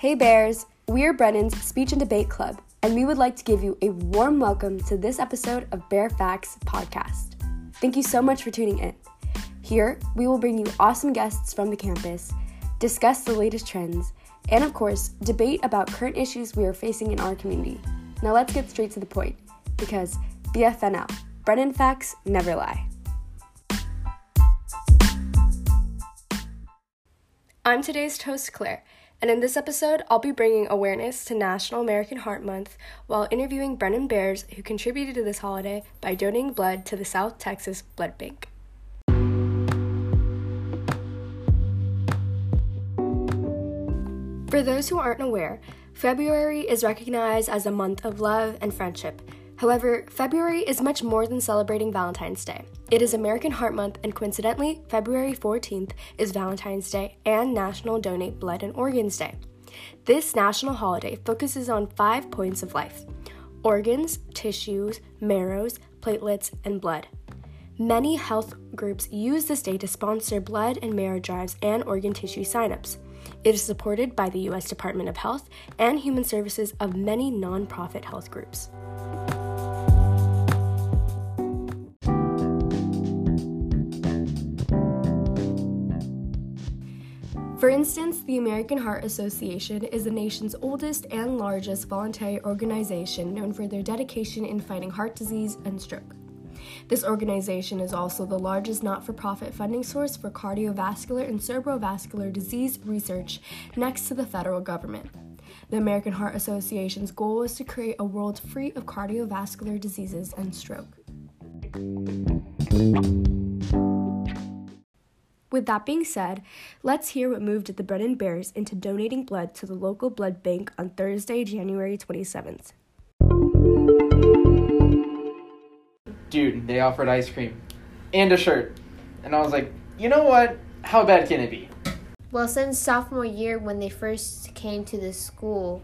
Hey Bears, we're Brennan's Speech and Debate Club, and we would like to give you a warm welcome to this episode of Bear Facts Podcast. Thank you so much for tuning in. Here, we will bring you awesome guests from the campus, discuss the latest trends, and of course, debate about current issues we are facing in our community. Now let's get straight to the point, because BFNL, Brennan Facts Never Lie. I'm today's host, Claire, and in this episode, I'll be bringing awareness to National American Heart Month while interviewing Brennan Bears, who contributed to this holiday by donating blood to the South Texas Blood Bank. For those who aren't aware, February is recognized as a month of love and friendship. However, February is much more than celebrating Valentine's Day. It is American Heart Month, and coincidentally, February 14th is Valentine's Day and National Donate Blood and Organs Day. This national holiday focuses on 5 points of life: organs, tissues, marrows, platelets, and blood. Many health groups use this day to sponsor blood and marrow drives and organ tissue signups. It is supported by the U.S. Department of Health and Human Services of many nonprofit health groups. For instance, the American Heart Association is the nation's oldest and largest voluntary organization, known for their dedication in fighting heart disease and stroke. This organization is also the largest not-for-profit funding source for cardiovascular and cerebrovascular disease research next to the federal government. The American Heart Association's goal is to create a world free of cardiovascular diseases and stroke. With that being said, let's hear what moved the Brennan Bears into donating blood to the local blood bank on Thursday, January 27th. Dude, they offered ice cream and a shirt. And I was like, you know what? How bad can it be? Well, since sophomore year when they first came to this school,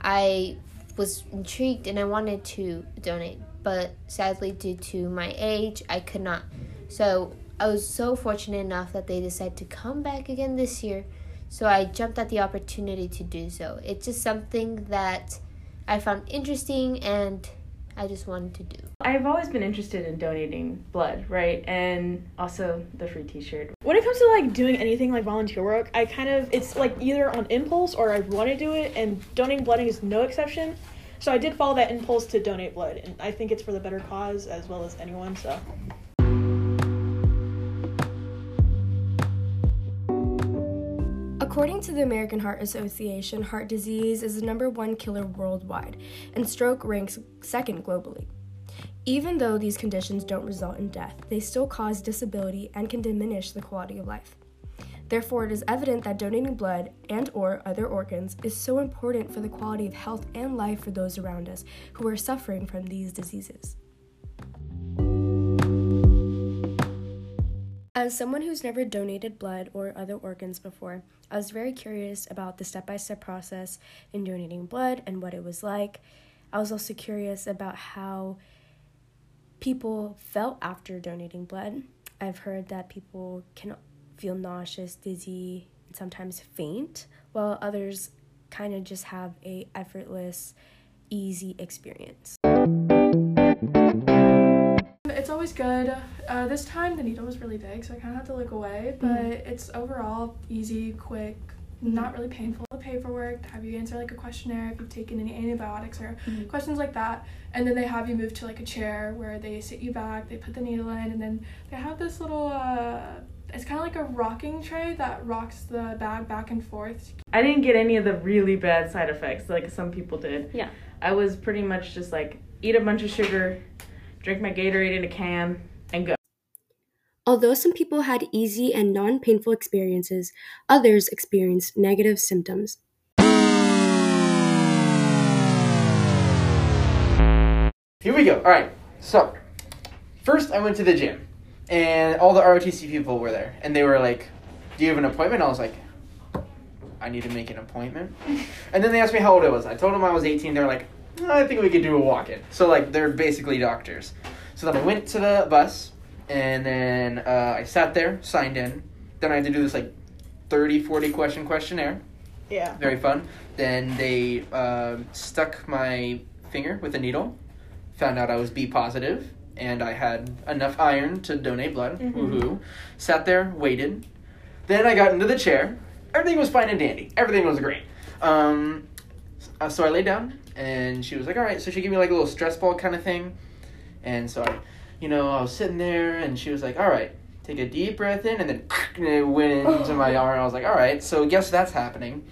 I was intrigued and I wanted to donate. But sadly, due to my age, I could not. So I was so fortunate enough that they decided to come back again this year. So I jumped at the opportunity to do so. It's just something that I found interesting and I just wanted to do. I've always been interested in donating blood, right? And also the free t-shirt. When it comes to like doing anything like volunteer work, it's like either on impulse or I want to do it, and donating blood is no exception. So I did follow that impulse to donate blood, and I think it's for the better cause as well as anyone, so. According to the American Heart Association, heart disease is the number one killer worldwide, and stroke ranks second globally. Even though these conditions don't result in death, they still cause disability and can diminish the quality of life. Therefore, it is evident that donating blood and/or other organs is so important for the quality of health and life for those around us who are suffering from these diseases. As someone who's never donated blood or other organs before, I was very curious about the step-by-step process in donating blood and what it was like. I was also curious about how people felt after donating blood. I've heard that people can feel nauseous, dizzy, and sometimes faint, while others kind of just have a effortless, easy experience. It's always good. This time the needle was really big, so I kind of had to look away, but It's overall easy, quick, not really painful. The paperwork, they have you answer like a questionnaire if you've taken any antibiotics or questions like that, and then they have you move to like a chair where they sit you back, they put the needle in, and then they have this little, it's kind of like a rocking tray that rocks the bag back and forth. I didn't get any of the really bad side effects like some people did. Yeah. I was pretty much just like, eat a bunch of sugar, drink my Gatorade in a can, and go. Although some people had easy and non-painful experiences, others experienced negative symptoms. Here we go. All right. So, first I went to the gym, and all the ROTC people were there, and they were like, do you have an appointment? I was like, I need to make an appointment. And then they asked me how old I was. I told them I was 18. They were like, I think we could do a walk-in. So, like, they're basically doctors. So then I went to the bus, and then I sat there, signed in. Then I had to do this, like, 30-40 question questionnaire. Yeah. Very fun. Then they stuck my finger with a needle, found out I was B positive, and I had enough iron to donate blood. Mm-hmm. Woohoo. Sat there, waited. Then I got into the chair. Everything was fine and dandy. Everything was great. So I laid down, and she was like, all right. So she gave me like a little stress ball kind of thing. And so I was sitting there, and she was like, all right, take a deep breath in, and then and it went into my arm. I was like, all right, so guess that's happening.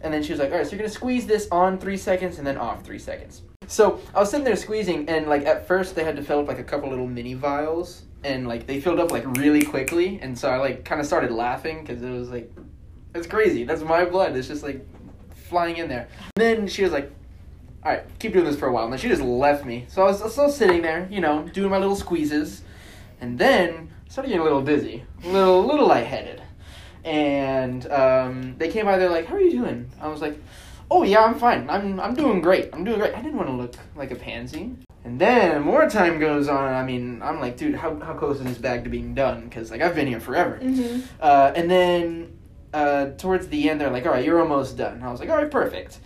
And then she was like, all right, so you're going to squeeze this on 3 seconds and then off 3 seconds. So I was sitting there squeezing, and like at first they had to fill up like a couple little mini vials, and like they filled up like really quickly. And so I like kind of started laughing because it was like, that's crazy. That's my blood. It's just like flying in there. And then she was like, all right, keep doing this for a while. And then she just left me. So I was still sitting there, doing my little squeezes. And then I started getting a little dizzy, a little lightheaded. And they came by, they're like, how are you doing? I was like, oh, yeah, I'm fine. I'm doing great. I'm doing great. I didn't want to look like a pansy. And then more time goes on. I mean, I'm like, dude, how close is this bag to being done? Because, like, I've been here forever. Mm-hmm. And then towards the end, they're like, all right, you're almost done. I was like, all right, perfect.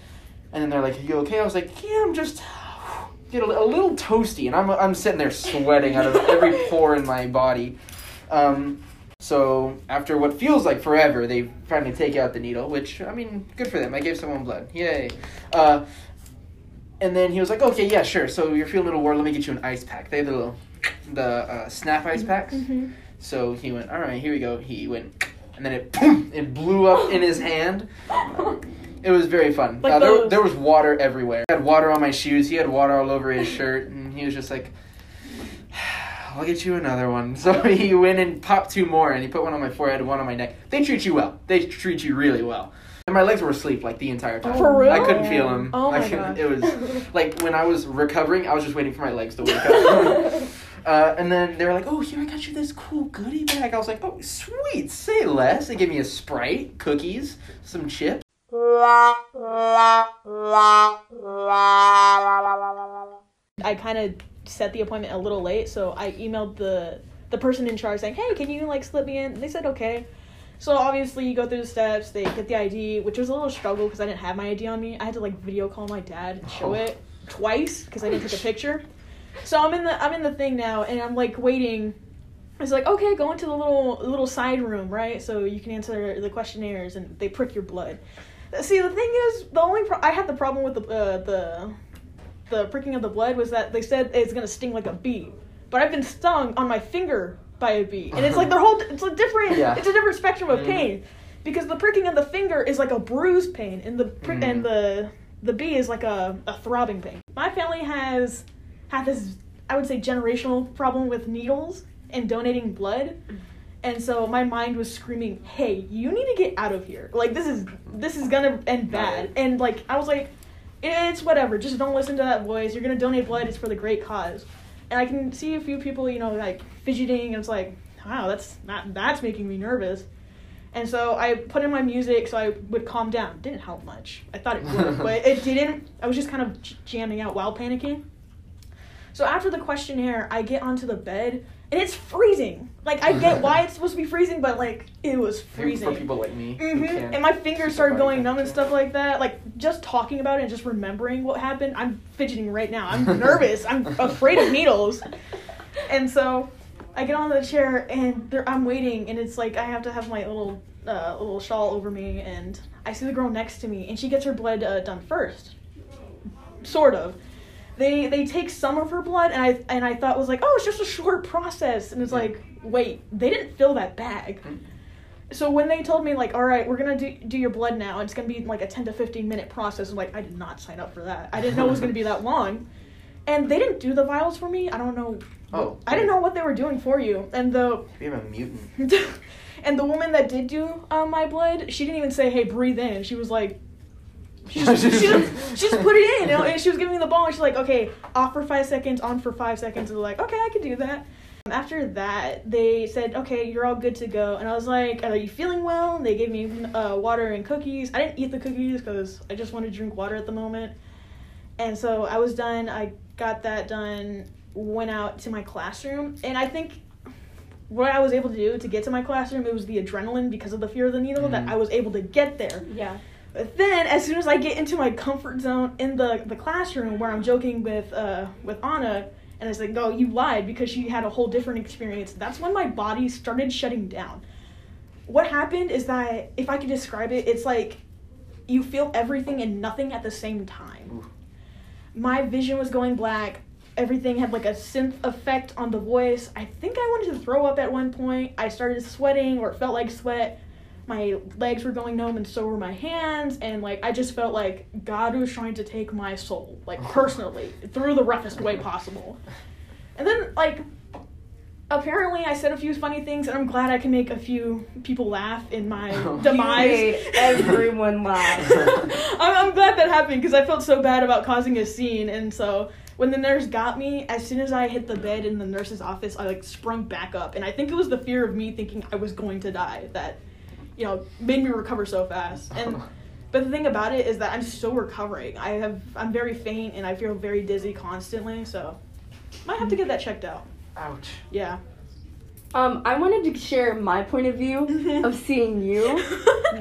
And then they're like, are you okay? I was like, yeah, I'm just a little toasty. And I'm sitting there sweating out of every pore in my body. So after what feels like forever, they finally take out the needle, which, I mean, good for them. I gave someone blood. Yay. And then he was like, okay, yeah, sure. So you're feeling a little warm. Let me get you an ice pack. They have the snap ice packs. Mm-hmm. So he went, all right, here we go. He went, and then it blew up in his hand. It was very fun. Like there was water everywhere. I had water on my shoes. He had water all over his shirt. And he was just like, I'll get you another one. So he went and popped two more, and he put one on my forehead and one on my neck. They treat you well. They treat you really well. And my legs were asleep, like, the entire time. For real? I couldn't feel them. Oh, my God. It was, like, when I was recovering, I was just waiting for my legs to wake up. And then they were like, oh, here, I got you this cool goodie bag. I was like, oh, sweet, say less. They gave me a Sprite, cookies, some chips. I kind of set the appointment a little late, so I emailed the person in charge saying, hey, can you like slip me in? And they said okay. So obviously you go through the steps, they get the ID, which was a little struggle because I didn't have my ID on me. I had to like video call my dad and show it twice because I didn't take a picture. So I'm in the thing now, and I'm like waiting. It's like, okay, go into the little side room, right? So you can answer the questionnaires, and they prick your blood. See, the thing is, the only I had the problem with the pricking of the blood was that they said it's gonna sting like a bee, but I've been stung on my finger by a bee, and it's like it's a different spectrum of pain, because the pricking of the finger is like a bruise pain, and the bee is like a throbbing pain. My family has had this, I would say, generational problem with needles and donating blood. And so my mind was screaming, hey, you need to get out of here. Like, this is gonna end bad. And, like, I was like, it's whatever. Just don't listen to that voice. You're gonna donate blood. It's for the great cause. And I can see a few people, like, fidgeting. And it's like, wow, that's making me nervous. And so I put in my music so I would calm down. Didn't help much. I thought it would, but it didn't. I was just kind of jamming out while panicking. So after the questionnaire, I get onto the bed. And it's freezing. Like, I get why it's supposed to be freezing, but, like, it was freezing. For people like me. Mm-hmm. And my fingers started going numb and stuff like that. Like, just talking about it and just remembering what happened, I'm fidgeting right now. I'm nervous. I'm afraid of needles. And so I get on the chair, and I'm waiting, and it's like I have to have my little shawl over me. And I see the girl next to me, and she gets her blood done first. Sort of. They take some of her blood, and I thought was like, oh, it's just a short process, and it's like, wait, they didn't fill that bag. So when they told me, like, all right, we're gonna do your blood now, it's gonna be like a 10 to 15 minute process, I'm like, I did not sign up for that. I didn't know it was gonna be that long, and they didn't do the vials for me. I don't know. Oh, I didn't know what they were doing for you, and you're a mutant. And the woman that did do my blood, she didn't even say, hey, breathe in. She was like. She just put it in, and she was giving me the ball, and she's like, okay, off for 5 seconds, on for 5 seconds, and they're like, okay, I can do that. After that, they said, okay, you're all good to go, and I was like, are you feeling well? And they gave me water and cookies. I didn't eat the cookies because I just wanted to drink water at the moment, and so I was done. I got that done, went out to my classroom, and I think what I was able to do to get to my classroom, it was the adrenaline because of the fear of the needle that I was able to get there. Yeah. But then, as soon as I get into my comfort zone in the classroom where I'm joking with Anna, and I was like, no, you lied because she had a whole different experience, that's when my body started shutting down. What happened is that, if I could describe it, it's like you feel everything and nothing at the same time. My vision was going black. Everything had like a synth effect on the voice. I think I wanted to throw up at one point. I started sweating, or it felt like sweat. My legs were going numb and so were my hands. And like, I just felt like God was trying to take my soul, like personally, through the roughest way possible. And then like, apparently I said a few funny things, and I'm glad I can make a few people laugh in my demise. You made everyone laugh. I'm glad that happened because I felt so bad about causing a scene. And so, when the nurse got me, as soon as I hit the bed in the nurse's office, I like sprung back up. And I think it was the fear of me thinking I was going to die that, you know, made me recover so fast. And but the thing about it is that I'm still recovering. I'm very faint and I feel very dizzy constantly, so might have to get that checked out. Ouch. Yeah. I wanted to share my point of view of seeing you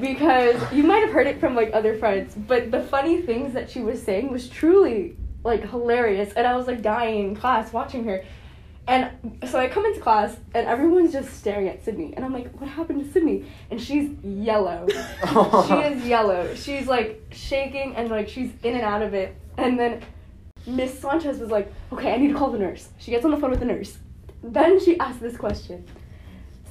because you might have heard it from like other friends, but the funny things that she was saying was truly like hilarious, and I was like dying in class watching her. And so I come into class and everyone's just staring at Sydney, and I'm like, what happened to Sydney? And she's yellow. She is yellow. She's like shaking and like she's in and out of it. And then Miss Sanchez was like, okay, I need to call the nurse. She gets on the phone with the nurse. Then she asks this question: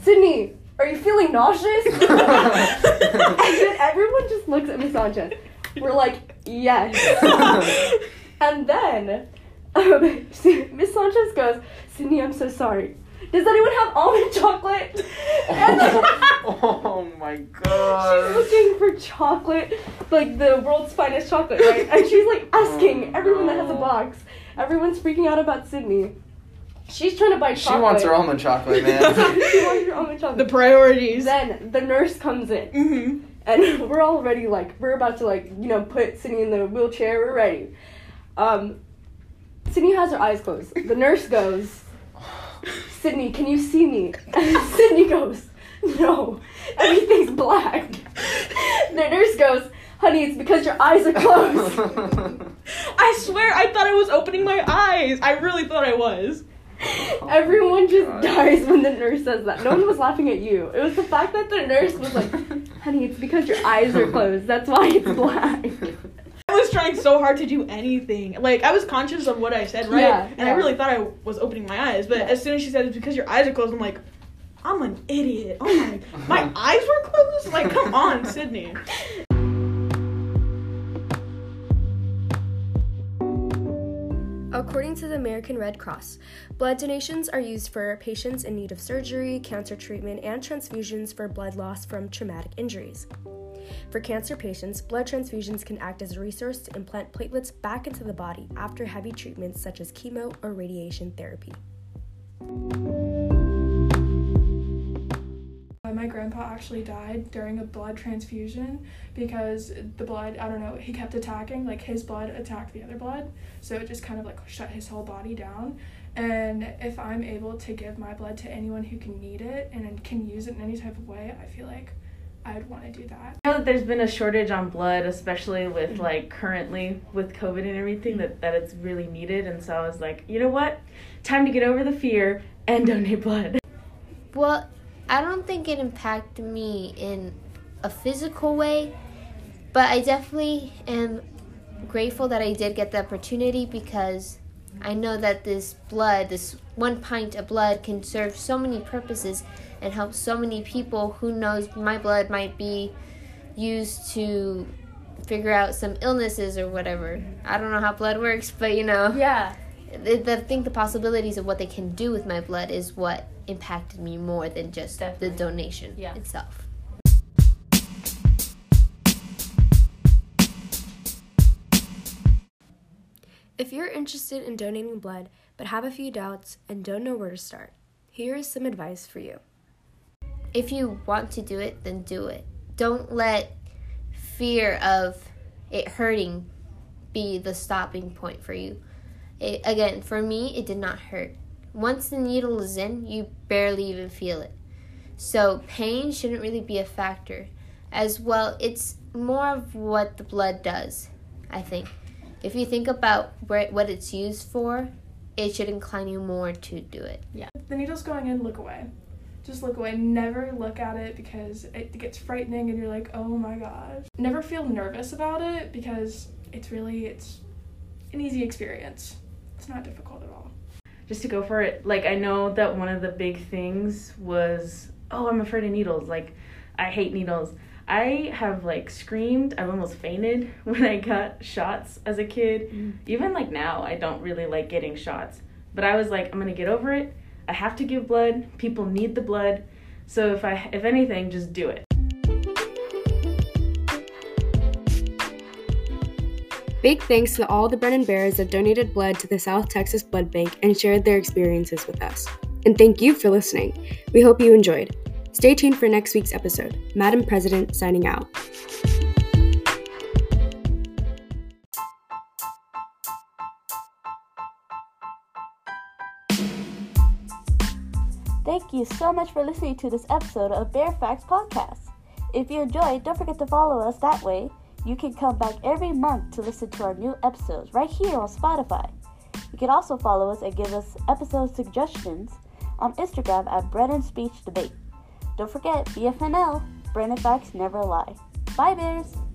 Sydney, are you feeling nauseous? And then everyone just looks at Miss Sanchez. We're like, yes. And then, Miss Sanchez goes, Sydney, I'm so sorry. Does anyone have almond chocolate? And then, oh my god. She's looking for chocolate, like the world's finest chocolate, right? And she's like asking everyone that has a box. Everyone's freaking out about Sydney. She's trying to buy chocolate. She wants her almond chocolate, man. She wants her almond chocolate. The priorities. Then the nurse comes in. Mm-hmm. And we're already like, we're about to like, you know, put Sydney in the wheelchair. We're ready. Sydney has her eyes closed. The nurse goes, Sydney, can you see me? And Sydney goes, no, everything's black. The nurse goes, honey, it's because your eyes are closed. I swear, I thought I was opening my eyes. I really thought I was. Oh, everyone just dies when the nurse says that. No one was laughing at you. It was the fact that the nurse was like, honey, it's because your eyes are closed. That's why it's black. I was trying so hard to do anything. Like, I was conscious of what I said, right? Yeah, and yeah. I really thought I was opening my eyes. But as soon as she said, it's because your eyes are closed, I'm like, I'm an idiot. Oh my, my eyes were closed? Like, come on, Sydney. According to the American Red Cross, blood donations are used for patients in need of surgery, cancer treatment, and transfusions for blood loss from traumatic injuries. For cancer patients, blood transfusions can act as a resource to implant platelets back into the body after heavy treatments such as chemo or radiation therapy. My grandpa actually died during a blood transfusion because the blood, I don't know, he kept attacking, like his blood attacked the other blood, so it just kind of like shut his whole body down. And if I'm able to give my blood to anyone who can need it and can use it in any type of way, I feel like I'd want to do that. I know that there's been a shortage on blood, especially with like currently with COVID and everything, that it's really needed. And so I was like, you know what? Time to get over the fear and donate blood. Well, I don't think it impacted me in a physical way, but I definitely am grateful that I did get the opportunity, because I know that this blood, this one pint of blood, can serve so many purposes and help so many people. Who knows, my blood might be used to figure out some illnesses or whatever. I don't know how blood works, but you know. Yeah. I think the possibilities of what they can do with my blood is what impacted me more than just the donation itself. If you're interested in donating blood but have a few doubts and don't know where to start, here is some advice for you. If you want to do it, then do it. Don't let fear of it hurting be the stopping point for you. Again, for me, it did not hurt. Once the needle is in, you barely even feel it. So pain shouldn't really be a factor. As well, it's more of what the blood does, I think. If you think about what it's used for, it should incline you more to do it. Yeah. The needle's going in, look away. Just look away. Never look at it because it gets frightening and you're like, oh my gosh. Never feel nervous about it because it's an easy experience. It's not difficult at all. Just to go for it, like, I know that one of the big things was, oh, I'm afraid of needles. Like, I hate needles. I have, like, screamed. I've almost fainted when I got shots as a kid. Mm. Even, like, now, I don't really like getting shots. But I was like, I'm going to get over it. I have to give blood. People need the blood. So if anything, just do it. Big thanks to all the Brennan Bears that donated blood to the South Texas Blood Bank and shared their experiences with us. And thank you for listening. We hope you enjoyed. Stay tuned for next week's episode. Madam President signing out. Thank you so much for listening to this episode of Bear Facts Podcast. If you enjoyed, don't forget to follow us that way. You can come back every month to listen to our new episodes right here on Spotify. You can also follow us and give us episode suggestions on Instagram at Brennan's Speech Debate. Don't forget, BFNL, Brennan Facts Never Lie. Bye, Bears!